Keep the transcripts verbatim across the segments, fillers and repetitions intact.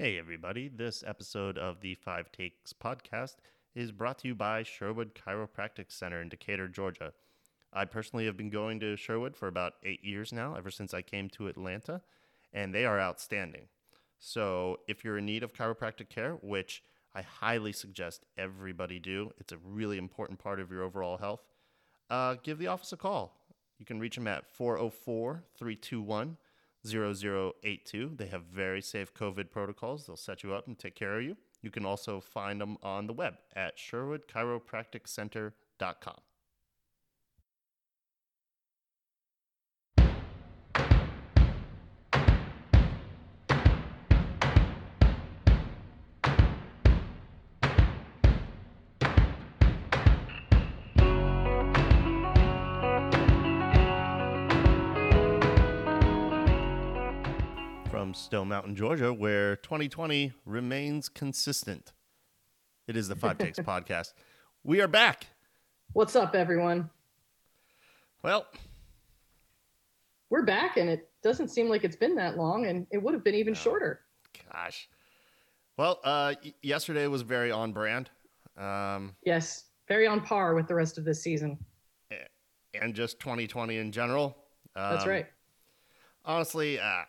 Hey everybody, this episode of the Five Takes Podcast is brought to you by Sherwood Chiropractic Center in Decatur, Georgia. I personally have been going to Sherwood for about eight years now, ever since I came to Atlanta, and they are outstanding. So if you're in need of chiropractic care, which I highly suggest everybody do, it's a really important part of your overall health, uh, give the office a call. You can reach them at four oh four, three two one, zero zero eight two. They have very safe COVID protocols. They'll set you up and take care of you. You can also find them on the web at sherwood chiropractic center dot com. From Stone Mountain, Georgia, where twenty twenty remains consistent. It is the Five Takes Podcast. We are back. What's up, everyone? Well, we're back, and it doesn't seem like it's been that long, and it would have been even oh, shorter. Gosh. Well, uh, y- yesterday was very on brand. Um, yes, very on par with the rest of this season. And just twenty twenty in general. Um, That's right. Honestly, uh,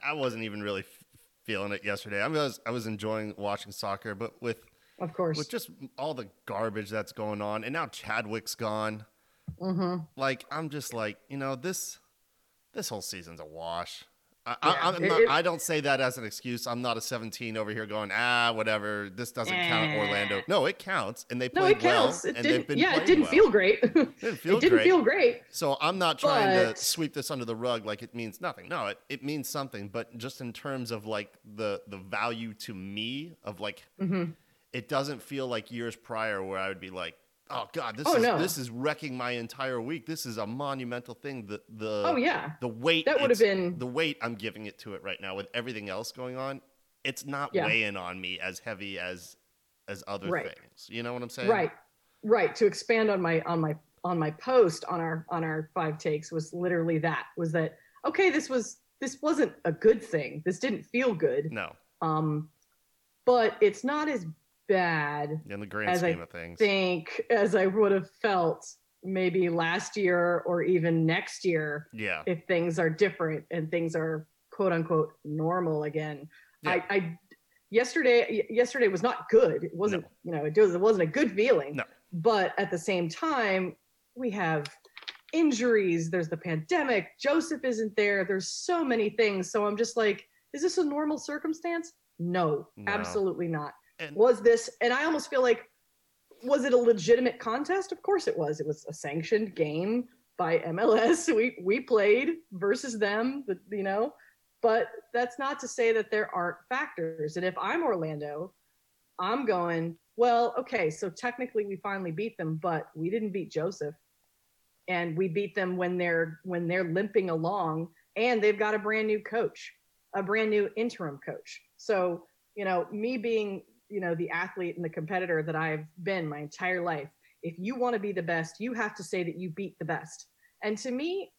I wasn't even really f- feeling it yesterday. I was I was enjoying watching soccer, but with of course with just all the garbage that's going on, and now Chadwick's gone. Mm-hmm. Like I'm just like you know this this whole season's a wash. I, yeah, I, I'm it, not, it, I don't say that as an excuse. I'm not a seventeen over here going ah whatever. This doesn't eh. count. Orlando, no, it counts, and they played no, it counts. well. It and didn't, they've been yeah, it didn't well. feel great. it didn't, feel, it didn't great. feel great. So I'm not trying but... to sweep this under the rug like it means nothing. No, it, it means something, but just in terms of like the the value to me of like mm-hmm. it doesn't feel like years prior where I would be like oh God this oh, is no. this is wrecking my entire week. This is a monumental thing. The the oh yeah the weight that would have been the weight I'm giving it to it right now with everything else going on. It's not yeah. weighing on me as heavy as as other right. things. You know what I'm saying? Right, right. To expand on my on my on my post on our on our five takes was literally that was that okay. This was this wasn't a good thing. This didn't feel good. No. Um, but it's not as bad in the grand scheme I of things think as I would have felt maybe last year or even next year yeah if things are different and things are quote unquote normal again. Yeah. I, I yesterday yesterday was not good. It wasn't no. you know it, was, it wasn't a good feeling no. but at the same time we have injuries, there's the pandemic, Josef isn't there, there's so many things, so I'm just like is this a normal circumstance? No, no. absolutely not. And was this, and I almost feel like, was it a legitimate contest? Of course it was. It was a sanctioned game by M L S. We we played versus them, but, you know, but that's not to say that there aren't factors. And if I'm Orlando, I'm going, well, okay, so technically we finally beat them, but we didn't beat Josef. And we beat them when they're when they're limping along, and they've got a brand new coach, a brand new interim coach. So, you know, me being... you know, the athlete and the competitor that I've been my entire life. If you want to be the best, you have to say that you beat the best. And to me,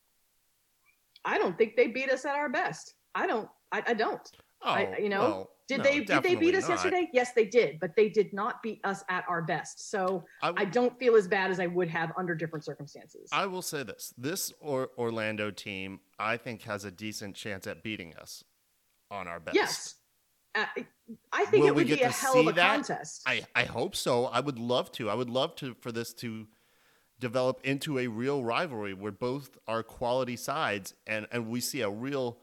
I don't think they beat us at our best. I don't, I, I don't, oh, I, you know, well, did no, they, did they beat us not. yesterday? Yes, they did, but they did not beat us at our best. So I, w- I don't feel as bad as I would have under different circumstances. I will say this, this or Orlando team, I think has a decent chance at beating us on our best. Yes. Uh, I think Will it would be a hell of a that? contest. I, I hope so. I would love to. I would love to for this to develop into a real rivalry where both are quality sides and, and we see a real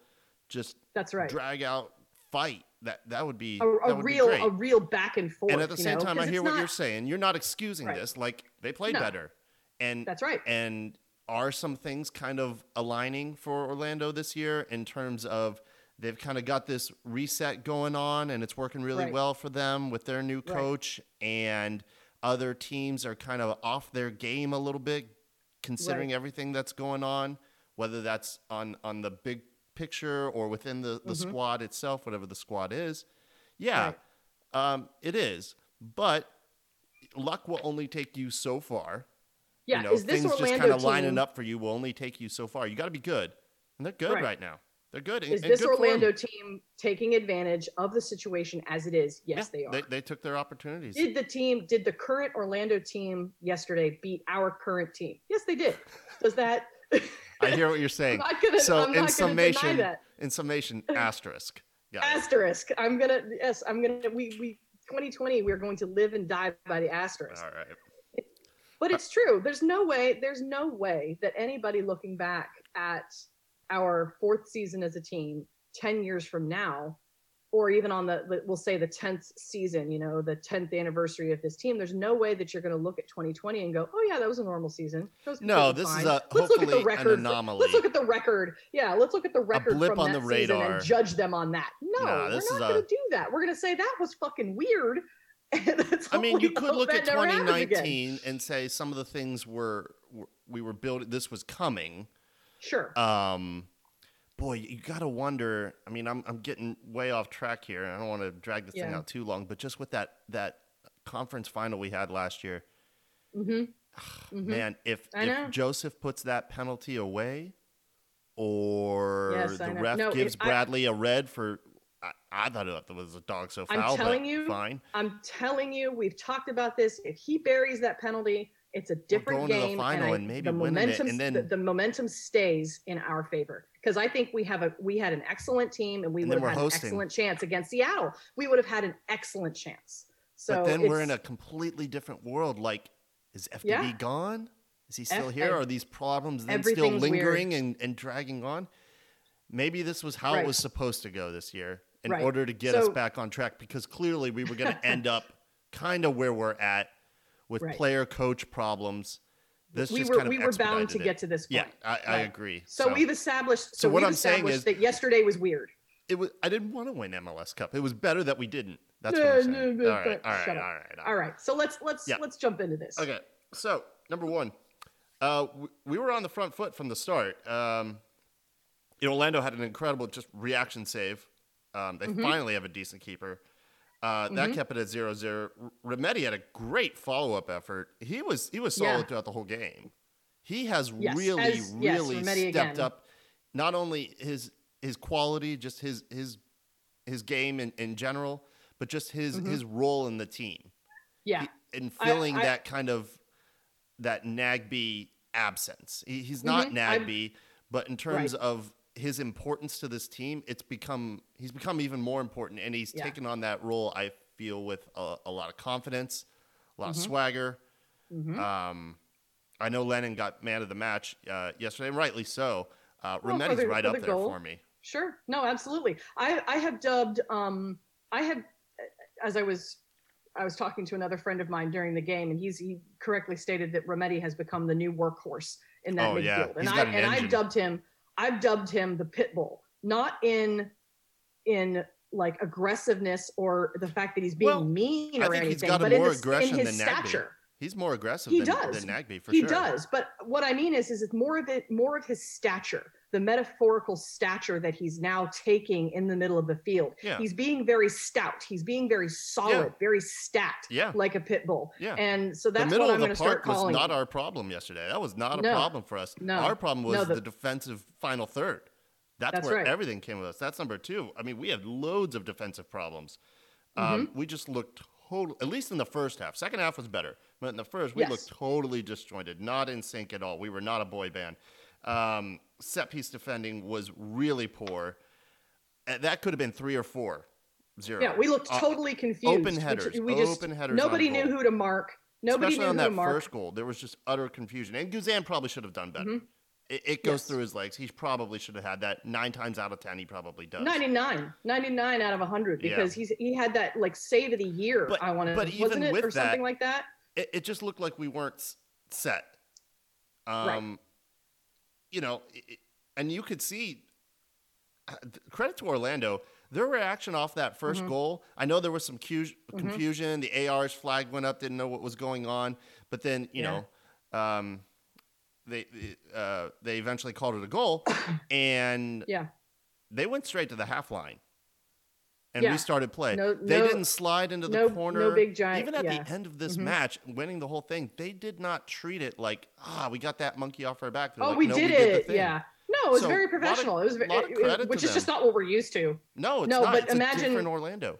just That's right. drag out fight. That that would be a, a that would real be great. a real back and forth. And at the same know? time, I hear not, what you're saying. You're not excusing right. this. Like they played no. better. And that's right. And are some things kind of aligning for Orlando this year in terms of they've kind of got this reset going on and it's working really right. well for them with their new coach right. and other teams are kind of off their game a little bit considering right. everything that's going on, whether that's on, on the big picture or within the, the mm-hmm. squad itself, whatever the squad is. Yeah, right. um, it is. But luck will only take you so far. Yeah, you know, is this things Orlando just kind of lining up for you will only take you so far. You got to be good. And they're good right, right now. They're good. Is and this good Orlando team taking advantage of the situation as it is? Yes, yeah, they are. They, they took their opportunities. Did the team, did the current Orlando team yesterday beat our current team? Yes, they did. Does that? I hear what you're saying. I'm not gonna, so I'm in not summation, deny that. in summation, asterisk. Got asterisk. It. I'm gonna. Yes, I'm gonna. We we twenty twenty. We're going to live and die by the asterisk. All right. But it's true. There's no way. There's no way that anybody looking back at our fourth season as a team ten years from now, or even on the, we'll say the tenth season, you know, the tenth anniversary of this team, there's no way that you're going to look at twenty twenty and go, oh yeah, that was a normal season. No, this fine. is a, let's hopefully look at the record. an anomaly. Let's look at the record. Yeah. Let's look at the record from on that the radar. season and judge them on that. No, nah, we're not going to a... do that. We're going to say that was fucking weird. I mean, you could look at twenty nineteen and say some of the things were, were we were building, this was coming. Sure. Um, boy, you gotta wonder. I mean, I'm I'm getting way off track here, and I don't want to drag this yeah. thing out too long. But just with that that conference final we had last year, mm-hmm. Mm-hmm. man, if, if Josef puts that penalty away, or yes, the ref no, gives it, Bradley I, a red for, I, I thought it was a dog so foul. I'm telling you, fine. I'm telling you, we've talked about this. If he buries that penalty, it's a different game, to the final and, I, and maybe the momentum, it, and then, the, the momentum stays in our favor. Because I think we have a we had an excellent team, and we and would have had hosting. an excellent chance against Seattle. We would have had an excellent chance. So but then we're in a completely different world. Like, is F D B yeah. gone? Is he still F- here? Are these problems then still lingering and, and dragging on? Maybe this was how right. it was supposed to go this year in right. order to get so, us back on track. Because clearly we were going to end up kind of where we're at. With right. player coach problems, this we just were kind of we were bound to it. get to this point. Yeah, I, right? I agree. So, so we've established. So, so what I'm saying is that yesterday was weird. It was. I didn't want to win M L S Cup. It was better that we didn't. That's no, what I'm saying. No, no, all, right, all, right, all right, all right, all right, all right. So let's let's yeah. let's jump into this. Okay. So number one, uh, we, we were on the front foot from the start. Um, you know, Orlando had an incredible just reaction save. Um, they mm-hmm. finally have a decent keeper. Uh, that mm-hmm. kept it at zero zero. Rometti had a great follow-up effort. He was he was solid yeah. throughout the whole game. He has yes. really, As, really yes, stepped again. up not only his his quality, just his his his game in, in general, but just his, mm-hmm. his role in the team. Yeah. He, in filling I, I, that kind of that Nagby absence. He, he's not mm-hmm, Nagby, I'm, but in terms right. of his importance to this team, it's become, he's become even more important, and he's yeah. taken on that role, I feel, with a, a lot of confidence, a lot mm-hmm. of swagger. Mm-hmm. Um, I know Lennon got man of the match uh, yesterday, and rightly so. Uh, well, Rometti's the, right up the there goal. for me. Sure. No, absolutely. I, I have dubbed, um, I had, as I was, I was talking to another friend of mine during the game, and he's, he correctly stated that Rometti has become the new workhorse in that oh, midfield. Yeah. And, I, an and I dubbed him I've dubbed him the pit bull, not in in like aggressiveness or the fact that he's being well, mean or I think anything, he's got but more in, the, in his than stature. He's more aggressive he than, does. than Nagby for he sure. He does, but what I mean is, is it's more of it, more of his stature, the metaphorical stature that he's now taking in the middle of the field. Yeah. He's being very stout. He's being very solid, yeah. very stacked, yeah. like a pit bull. Yeah. And so that's what I'm going to start calling. The middle of the park was not our problem yesterday. That was not a no. problem for us. No. Our problem was no, the, the defensive final third. That's, that's where right. everything came with us. That's number two. I mean, we had loads of defensive problems. Mm-hmm. Um, we just looked totally, at least in the first half. Second half was better. But in the first, we yes. looked totally disjointed, not in sync at all. We were not a boy band. Um, set piece defending was really poor. And that could have been three or four zero. Yeah, we looked uh, totally confused. Open headers. We just, open headers. Nobody knew goal. who to mark. Nobody Especially knew who to mark. On that first goal, there was just utter confusion. And Guzan probably should have done better. Mm-hmm. It, it goes yes. through his legs. He probably should have had that. Nine times out of ten, he probably does. ninety-nine. ninety-nine out of one hundred because yeah. he's he had that like save of the year, but, I want to wasn't even it? With or that, something like that? It, it just looked like we weren't set. Um, right. You know, it, and you could see, credit to Orlando, their reaction off that first mm-hmm. goal. I know there was some cu- confusion. Mm-hmm. The A R's flag went up, didn't know what was going on. But then, you yeah. know, um, they uh, they eventually called it a goal. And yeah. they went straight to the half line. And yeah. we started play. No, they no, didn't slide into the no, corner. No big giant. Even at yeah. the end of this mm-hmm. match, winning the whole thing, they did not treat it like, ah, we got that monkey off our back. They're oh, like, we no, did we it. Did the thing. Yeah. No, it was so very professional. Of, it was very, it, which is them. Just not what we're used to. No, it's no, not. But it's imagine, a different Orlando.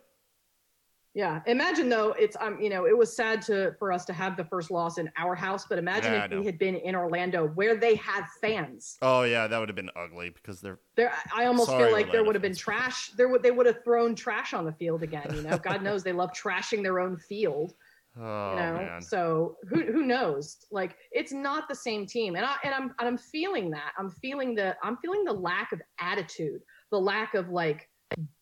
Yeah, imagine though. It's um, you know, it was sad to for us to have the first loss in our house, but imagine yeah, if we had been in Orlando where they had fans. Oh yeah, that would have been ugly because they're. There, I almost Sorry, feel like Orlando there would have been trash. There would they would have thrown trash on the field again. You know, God knows they love trashing their own field. Oh, you know, man. So who who knows? Like, it's not the same team, and I and I'm and I'm feeling that. I'm feeling the I'm feeling the lack of attitude, the lack of like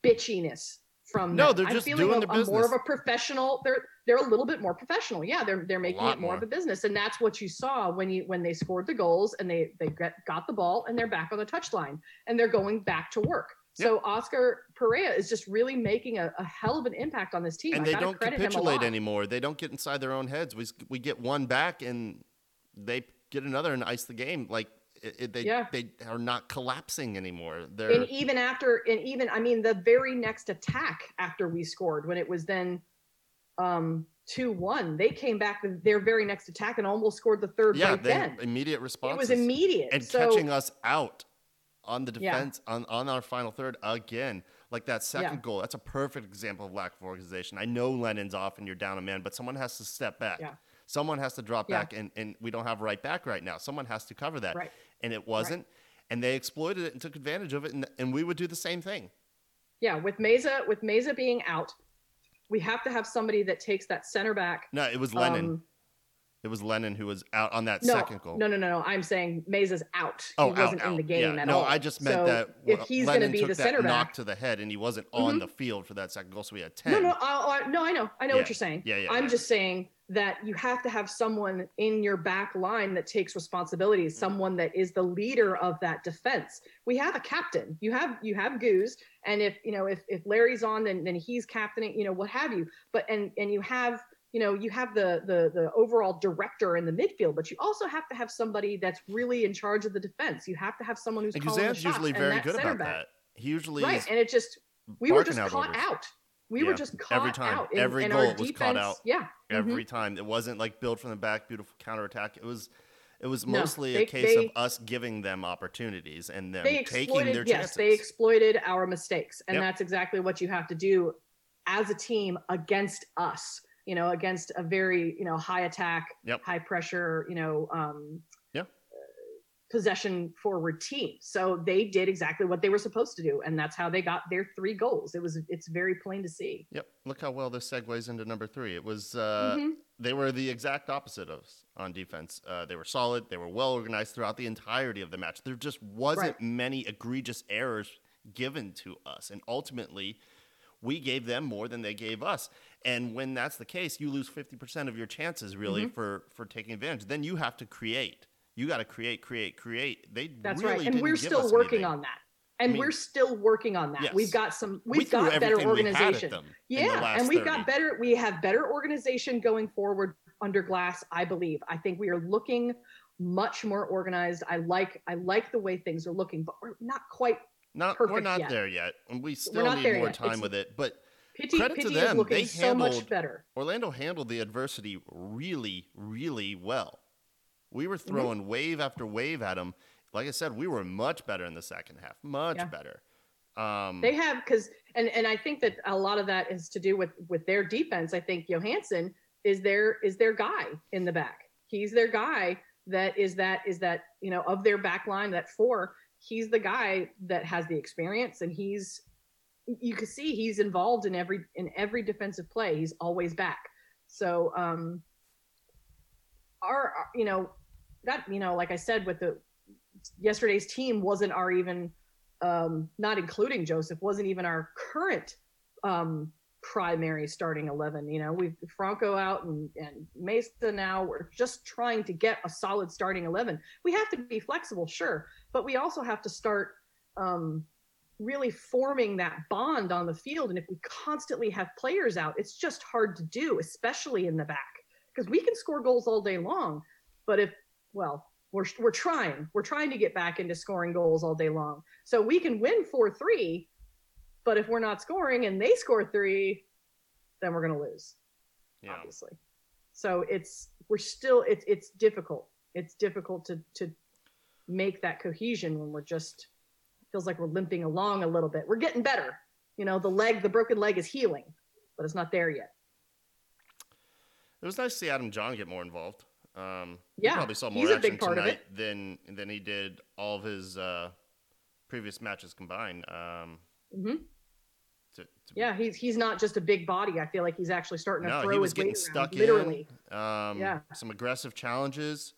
bitchiness from. No, them. they're I'm just feeling doing a, their business. More of a professional. They're they're a little bit more professional. Yeah, they're they're making it more, more of a business, and that's what you saw when you when they scored the goals and they they got, got the ball and they're back on the touchline and they're going back to work. So yep. Oscar Perea is just really making a, a hell of an impact on this team. And I they don't capitulate anymore. They don't get inside their own heads. We we get one back and they get another and ice the game. Like it, it, they yeah. they are not collapsing anymore. They're and even after and even I mean the very next attack after we scored when it was then um, two one, they came back to their very next attack and almost scored the third. Yeah, right they, then. Immediate response. It was immediate and so, catching us out. On the defense, yeah. on, on our final third, again, like that second yeah. goal, that's a perfect example of lack of organization. I know Lennon's off and you're down a man, but someone has to step back. Yeah. Someone has to drop yeah. back, and, and we don't have right back right now. Someone has to cover that. Right. And it wasn't, right. and they exploited it and took advantage of it, and, and we would do the same thing. Yeah, with Meza, with Meza being out, we have to have somebody that takes that center back. No, it was Lennon. Um, It was Lennon who was out on that no, second goal. No, no, no, no. I'm saying Meza's out. Oh, he wasn't out, in the game yeah. at no, all. No, I just meant so that if he's going to be the center back, knock to the head, and he wasn't on mm-hmm. the field for that second goal, so we had ten. No, no, I, I, no. I know, I know yeah. what you're saying. Yeah, yeah. I'm yeah. just saying that you have to have someone in your back line that takes responsibility, someone that is the leader of that defense. We have a captain. You have you have Goose, and if you know if if Larry's on, then then he's captaining. You know what have you? But and and you have. You know, you have the, the the overall director in the midfield, but you also have to have somebody that's really in charge of the defense. You have to have someone who's and calling Guzan's the shots. usually very good about back. that. He usually right, is and it just we were just out caught orders. out. We yeah. were just caught every time. out. In, every in goal defense, was caught out. Yeah, every mm-hmm. time it wasn't like build from the back, beautiful counterattack. It was it was mostly no, they, a case they, of us giving them opportunities and them they taking their chances. Yes, they exploited our mistakes, and yep. that's exactly what you have to do as a team against us. You know, against a very, you know, high attack, yep. high pressure, you know, um, yeah. uh, possession forward team. So they did exactly what they were supposed to do. And that's how they got their three goals. It was, it's very plain to see. Yep. Look how well this segues into number three. It was, uh, mm-hmm. they were the exact opposite of us on defense. Uh, they were solid. They were well organized throughout the entirety of the match. There just wasn't right. many egregious errors given to us. And ultimately, we gave them more than they gave us. And when that's the case, you lose fifty percent of your chances, really, mm-hmm. for, for taking advantage. Then you have to create. You got to create, create, create. They that's really right. And didn't we're still working anything. on that. And I mean, we're still working on that. Yes. We've got some. We've we got better organization. Yeah, and we've thirty. got better. We have better organization going forward under Glass. I believe. I think we are looking much more organized. I like. I like the way things are looking, but we're not quite. Not perfect we're not yet. there yet, and we still need more yet. time it's, with it. But. Pity, Credit Pity to them, they handled, so much better. Orlando handled the adversity really, really well. We were throwing mm-hmm. wave after wave at them. Like I said, we were much better in the second half, much yeah. better. Um, they have, because, and, and I think that a lot of that is to do with, with their defense. I think Johansson is their, is their guy in the back. He's their guy that is that, is that, you know, of their back line, that four, he's the guy that has the experience and he's, you can see he's involved in every in every defensive play. He's always back. So, um, our, our you know that you know like I said with the yesterday's team wasn't our even um, not including Josef wasn't even our current um, primary starting eleven. You know we've Franco out and and Mesa now. We're just trying to get a solid starting eleven. We have to be flexible, sure, but we also have to start. Um, really forming that bond on the field. And if we constantly have players out, it's just hard to do, especially in the back, because we can score goals all day long. But if, well, we're, we're trying, we're trying to get back into scoring goals all day long. So we can win four three, but if we're not scoring and they score three, then we're going to lose, yeah. obviously. So it's, we're still, it's, it's difficult. It's difficult to, to make that cohesion when we're just, feels like we're limping along a little bit. We're getting better. You know, the leg, the broken leg is healing, but it's not there yet. It was nice to see Adam John get more involved. Um, yeah, probably saw more action tonight than than he did all of his uh, previous matches combined. Um, mm-hmm. to, to yeah, he's he's not just a big body. I feel like he's actually starting to no, throw he was his getting weight stuck around, in, literally. Um, yeah, some aggressive challenges,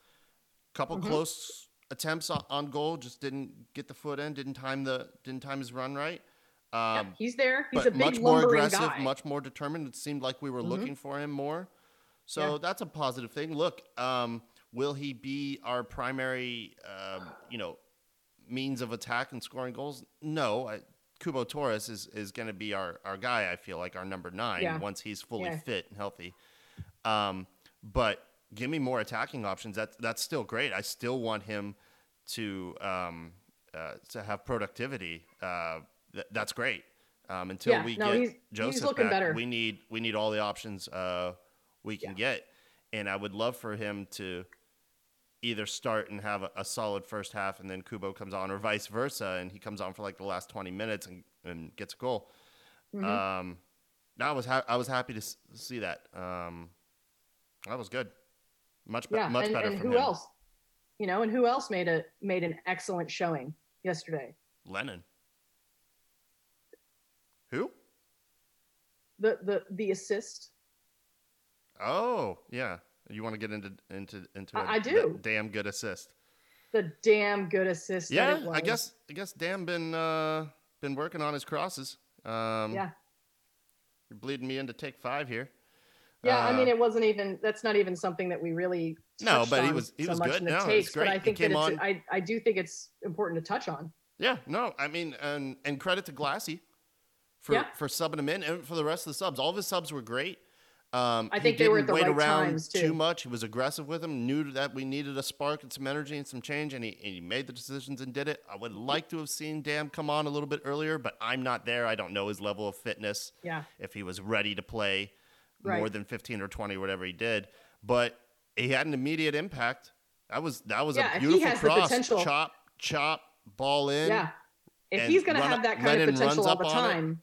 couple mm-hmm. close attempts on goal, just didn't get the foot in, didn't time the didn't time his run right. Um, yeah, he's there. He's a big much more aggressive, guy. much more determined. It seemed like we were mm-hmm. looking for him more. So yeah. that's a positive thing. Look, um, will he be our primary, uh, you know, means of attack and scoring goals? No. I, Kubo Torres is, is going to be our, our guy, I feel like, our number nine yeah. once he's fully yeah. fit and healthy. Um, but give me more attacking options. That's, that's still great. I still want him to um, uh, to have productivity. Uh, th- that's great. Um, until yeah. we no, get he's, Josef he's back, better. we need we need all the options uh we can yeah. get, and I would love for him to either start and have a, a solid first half and then Kubo comes on, or vice versa, and he comes on for like the last twenty minutes and, and gets a goal. Mm-hmm. Um, I was ha- I was happy to s- see that. Um, that was good. Much be- yeah. much and, better and from who him. Else? You know, and who else made a made an excellent showing yesterday? Lennon. Who? The the the assist. Oh, yeah. You want to get into into into a, I do. damn good assist. The damn good assist. Yeah, I guess I guess Dan been uh, been working on his crosses. Um, yeah. You're bleeding me into take five here. Yeah, uh, I mean it wasn't even that's not even something that we really No, but he was he so was good. No, takes, great. But I think that it's, I I do think it's important to touch on. Yeah, no. I mean and and credit to Glassy for yeah. for subbing him in, and for the rest of the subs. All of his subs were great. Um, I think they were at the right times too. Too much. He was aggressive with him. Knew that we needed a spark and some energy and some change, and he and he made the decisions and did it. I would like to have seen Dam come on a little bit earlier, but I'm not there. I don't know his level of fitness. Yeah. If he was ready to play right. more than fifteen or twenty, whatever he did, but he had an immediate impact. That was that was yeah, a beautiful cross. Chop, chop, ball in. Yeah. If he's going to have that kind of potential all the time.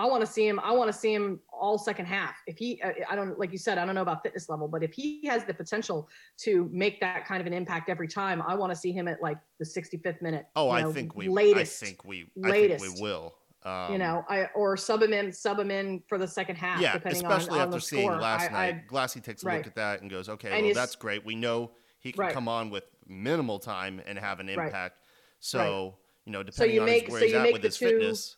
I want to see him. I want to see him all second half. If he, I don't, like you said, I don't know about fitness level, but if he has the potential to make that kind of an impact every time, I want to see him at like the sixty-fifth minute. Oh, I, know, think we, latest, I think we, latest, I think we will, um, you know, I, or sub him in, sub him in for the second half. Yeah. Depending especially on, after on the seeing score. last I, night, I, Glassy takes a right. look at that and goes, okay, and well, that's great. We know he can right. come on with minimal time and have an impact. Right. So, right. you know, depending so you on make, his, where so he's at with his two, fitness.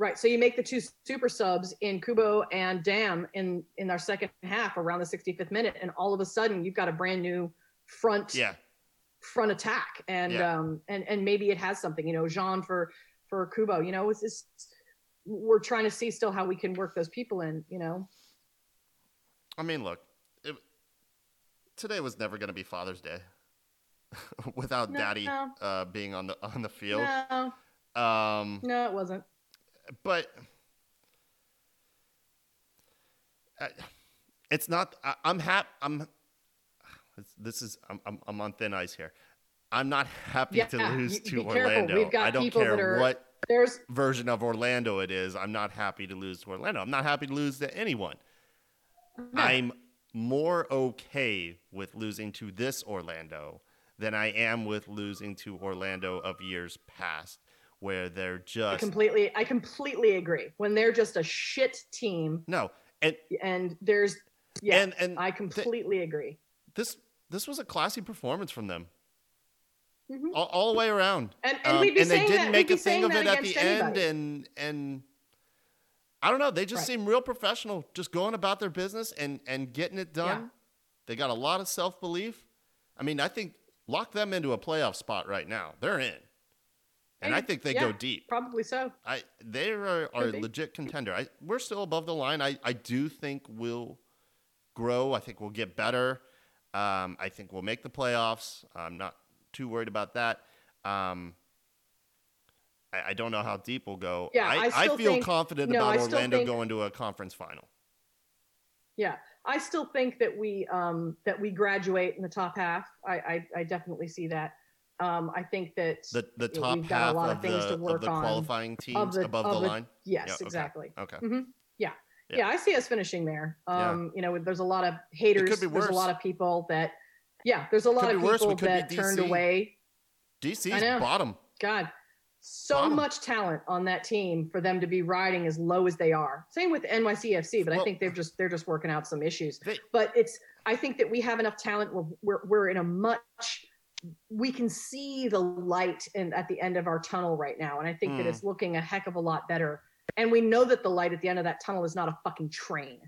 Right, so you make the two super subs in Kubo and Dam in, in our second half around the sixty-fifth minute, and all of a sudden you've got a brand new front yeah. front attack, and yeah. um and, and maybe it has something, you know, Jean for for Kubo, you know, it's just, we're trying to see still how we can work those people in, you know. I mean, look, it, today was never going to be Father's Day without no, Daddy no. Uh, being on the on the field. No, um, no, it wasn't. But uh, it's not. I, I'm happy. I'm. This is. I'm, I'm. I'm on thin ice here. I'm not happy yeah, to lose to Orlando. I don't care are, what there's... version of Orlando it is. I'm not happy to lose to Orlando. I'm not happy to lose to anyone. No. I'm more okay with losing to this Orlando than I am with losing to Orlando of years past. Where they're just I completely, I completely agree. When they're just a shit team. No, and and there's, yeah, and, and I completely th- agree. This this was a classy performance from them, mm-hmm. all, all the way around. And and, um, we'd be and they didn't that. make we'd a thing of it at the anybody. end. And and I don't know, they just right. seem real professional, just going about their business and and getting it done. Yeah. They got a lot of self belief. I mean, I think lock them into a playoff spot right now. They're in. And I think they yeah, go deep. Probably so. I they are, are a legit contender. I, we're still above the line. I, I do think we'll grow. I think we'll get better. Um, I think we'll make the playoffs. I'm not too worried about that. Um, I, I don't know how deep we'll go. Yeah, I, I, still I feel think, confident no, about Orlando think, going to a conference final. Yeah, I still think that we um, that we graduate in the top half. I I, I definitely see that. Um, I think that the, the top we've got half a lot of, of things the, to work of the qualifying on. Teams of the, above of the, the line. Yes, yeah, okay. exactly. Okay. Mm-hmm. Yeah. yeah, yeah. I see us finishing there. Um, yeah. You know, there's a lot of haters. There's a lot of people that. Yeah, there's a lot of people that turned away. D C's bottom. God, so bottom. much talent on that team for them to be riding as low as they are. Same with N Y C F C, but well, I think they're just they're just working out some issues. They, but it's I think that we have enough talent. We're, we're we're in a much we can see the light in at the end of our tunnel right now, and I think mm. that it's looking a heck of a lot better. And we know that the light at the end of that tunnel is not a fucking train.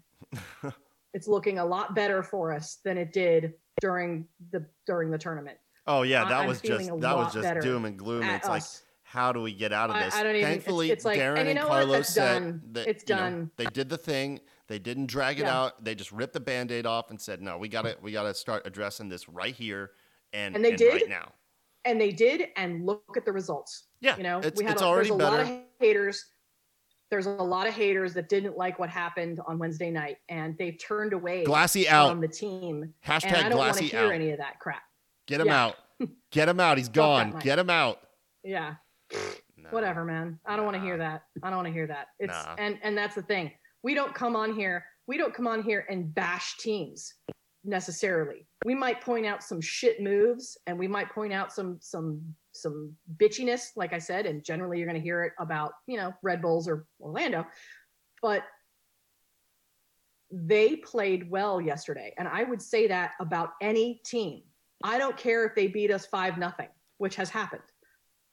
It's looking a lot better for us than it did during the during the tournament. Oh yeah, that I'm was just that was just doom and gloom. It's us. Like, how do we get out of this? I, I don't even, Thankfully, it's, it's like, Darren and, you know and Carlos what? said done. that it's done. Know, they did the thing. They didn't drag it yeah. out. They just ripped the Band-Aid off and said, "No, we gotta we gotta start addressing this right here and, and, they and did, right now." And they did. And look at the results. Yeah, you know, it's, we had it's a, already there's better. a lot of haters. There's a lot of haters that didn't like what happened on Wednesday night, and they've turned away Glassy out. from the team. Hashtag and I don't Glassy want to hear out. Any of that crap. Get him yeah. out. Get him out. He's gone. Get him out. Yeah. Nah. Whatever, man. I don't nah. want to hear that. I don't want to hear that. It's nah. and and that's the thing. We don't come on here. We don't come on here and bash teams necessarily. We might point out some shit moves, and we might point out some some. some bitchiness, like I said, and generally you're going to hear it about, you know, Red Bulls or Orlando, but they played well yesterday. And I would say that about any team. I don't care if they beat us five, nothing, which has happened.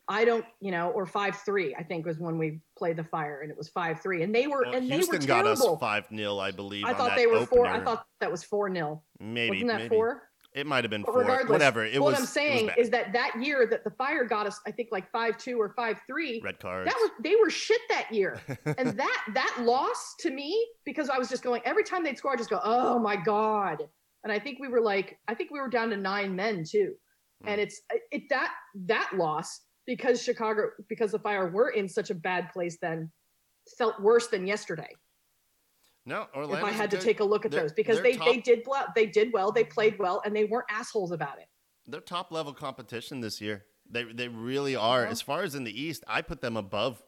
I don't, you know, or five, three, I think was when we played the Fire and it was five, three and they were, well, and Houston they were terrible. Houston got us five nil, I believe. I thought they were opener. four. I thought that was four nil. Maybe. Wasn't that maybe. four? It might have been four, whatever. It what was, I'm saying it was is that that year that the Fire got us, I think like five two or five three. Red cards. That was, they were shit that year. And that that loss to me, because I was just going, every time they'd score, I just go, oh my God. And I think we were like, I think we were down to nine men too. Mm. And it's it that that loss, because Chicago, because the Fire were in such a bad place then, felt worse than yesterday. No, Orlando. If I had to take a look at those, because they, top, they did they did well, they played well, and they weren't assholes about it. They're top level competition this year. They they really are. Yeah. As far as in the East, I put them above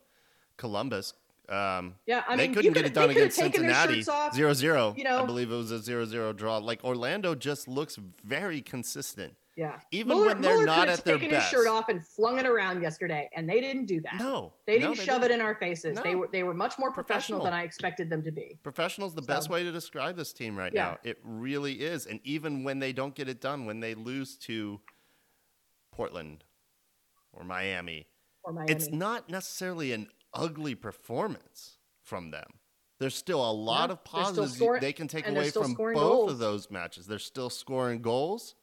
Columbus. Um, yeah, I mean, they couldn't get it done against Cincinnati. zero zero You know, I believe it was a zero zero draw. Like Orlando just looks very consistent. Yeah, even Mueller, when they're Mueller not at their best. Mueller could have taken his shirt off and flung it around yesterday, and they didn't do that. No, they didn't no, they shove didn't. it in our faces. No. They were they were much more professional, professional than I expected them to be. Professional's the so. best way to describe this team right yeah. now. It really is, and even when they don't get it done, when they lose to Portland or Miami, or Miami. it's not necessarily an ugly performance from them. There's still a lot yeah. of positives scoring, they can take away from both goals. of those matches. They're still scoring goals.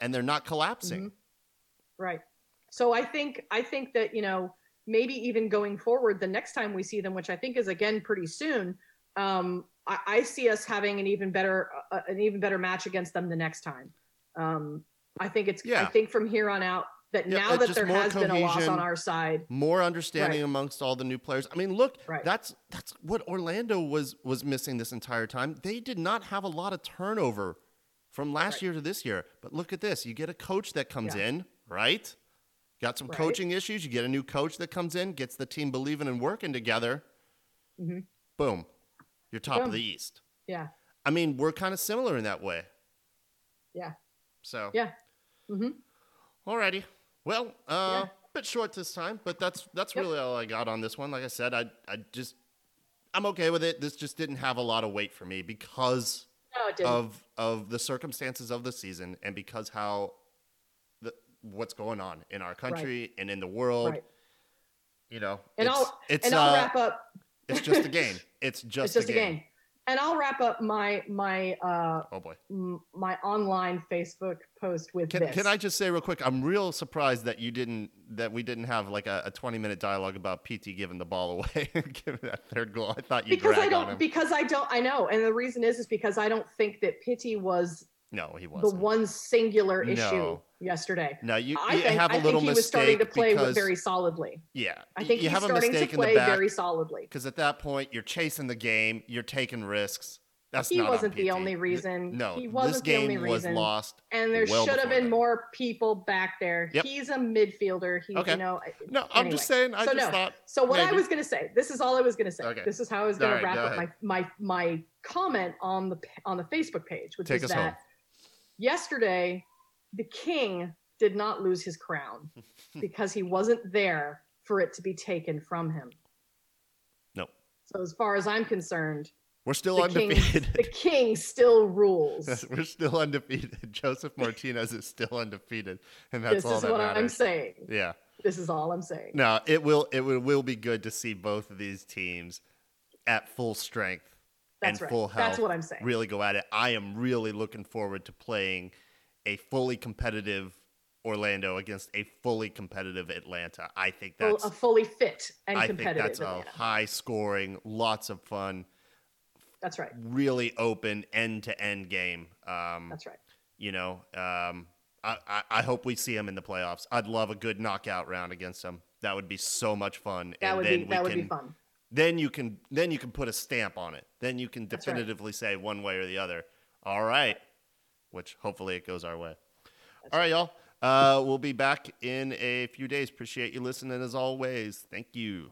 And they're not collapsing. Mm-hmm. Right. So I think I think that, you know, maybe even going forward, the next time we see them, which I think is, again, pretty soon, um, I, I see us having an even better uh, an even better match against them the next time. Um, I think it's yeah. I think from here on out that yeah, now that there has cohesion, been a loss on our side. More understanding right. amongst all the new players. I mean, look, right. that's that's what Orlando was was missing this entire time. They did not have a lot of turnover from last right. year to this year. But look at this. You get a coach that comes yeah. in, right? Got some right. coaching issues. You get a new coach that comes in, gets the team believing and working together. Mm-hmm. Boom. You're top Boom. of the East. Yeah. I mean, we're kind of similar in that way. Yeah. So. Yeah. Mm-hmm. Alrighty. Well, uh, yeah. a bit short this time, but that's that's yep. really all I got on this one. Like I said, I I just, I'm okay with it. This just didn't have a lot of weight for me because... No, of of the circumstances of the season and because how the what's going on in our country right. and in the world, right. you know, and it's, I'll it's, and I'll uh, wrap up. It's just a game. It's just, it's just a, game. a game. And I'll wrap up my my uh, oh boy m- my online Facebook post with can, this. Can I just say real quick? I'm real surprised that you didn't that we didn't have like a, a twenty minute dialogue about Pity giving the ball away, giving that third goal. I thought you because I don't on him. because I don't I know, and the reason is is because I don't think that Pity was no he wasn't the one singular issue no. yesterday. No, you, I you think, have a I little think he mistake was starting to play because, very solidly. Yeah, I think you he's have starting a mistake to play in the back, very solidly because at that point you're chasing the game, you're taking risks, That's he not wasn't the only reason. No, he wasn't this game the only reason. was lost. And there well should have been that. more people back there. Yep. He's a midfielder. He's, okay. you know, no, I'm anyway. just saying. I so just no. thought. So what maybe. I was going to say, this is all I was going to say. Okay. This is how I was going right, to wrap go up ahead. my my my comment on the on the Facebook page, which Take is that home. yesterday the king did not lose his crown because he wasn't there for it to be taken from him. No. So as far as I'm concerned, we're still the undefeated. King, the king still rules. We're still undefeated. Josef Martínez is still undefeated, and that's this all that matters. This is what I'm saying. Yeah. This is all I'm saying. No, it will. It will, will be good to see both of these teams at full strength that's and right. full health. That's what I'm saying. Really go at it. I am really looking forward to playing a fully competitive Orlando against a fully competitive Atlanta. I think that's a fully fit and I competitive. I think that's Atlanta. a high scoring, lots of fun. That's right. Really open end-to-end game. Um, That's right. You know, um, I, I, I hope we see them in the playoffs. I'd love a good knockout round against them. That would be so much fun. That and would then be. We that would can, be fun. Then you can then you can put a stamp on it. Then you can definitively right. say one way or the other. All right, which hopefully it goes our way. That's All right, right. y'all. Uh, we'll be back in a few days. Appreciate you listening as always. Thank you.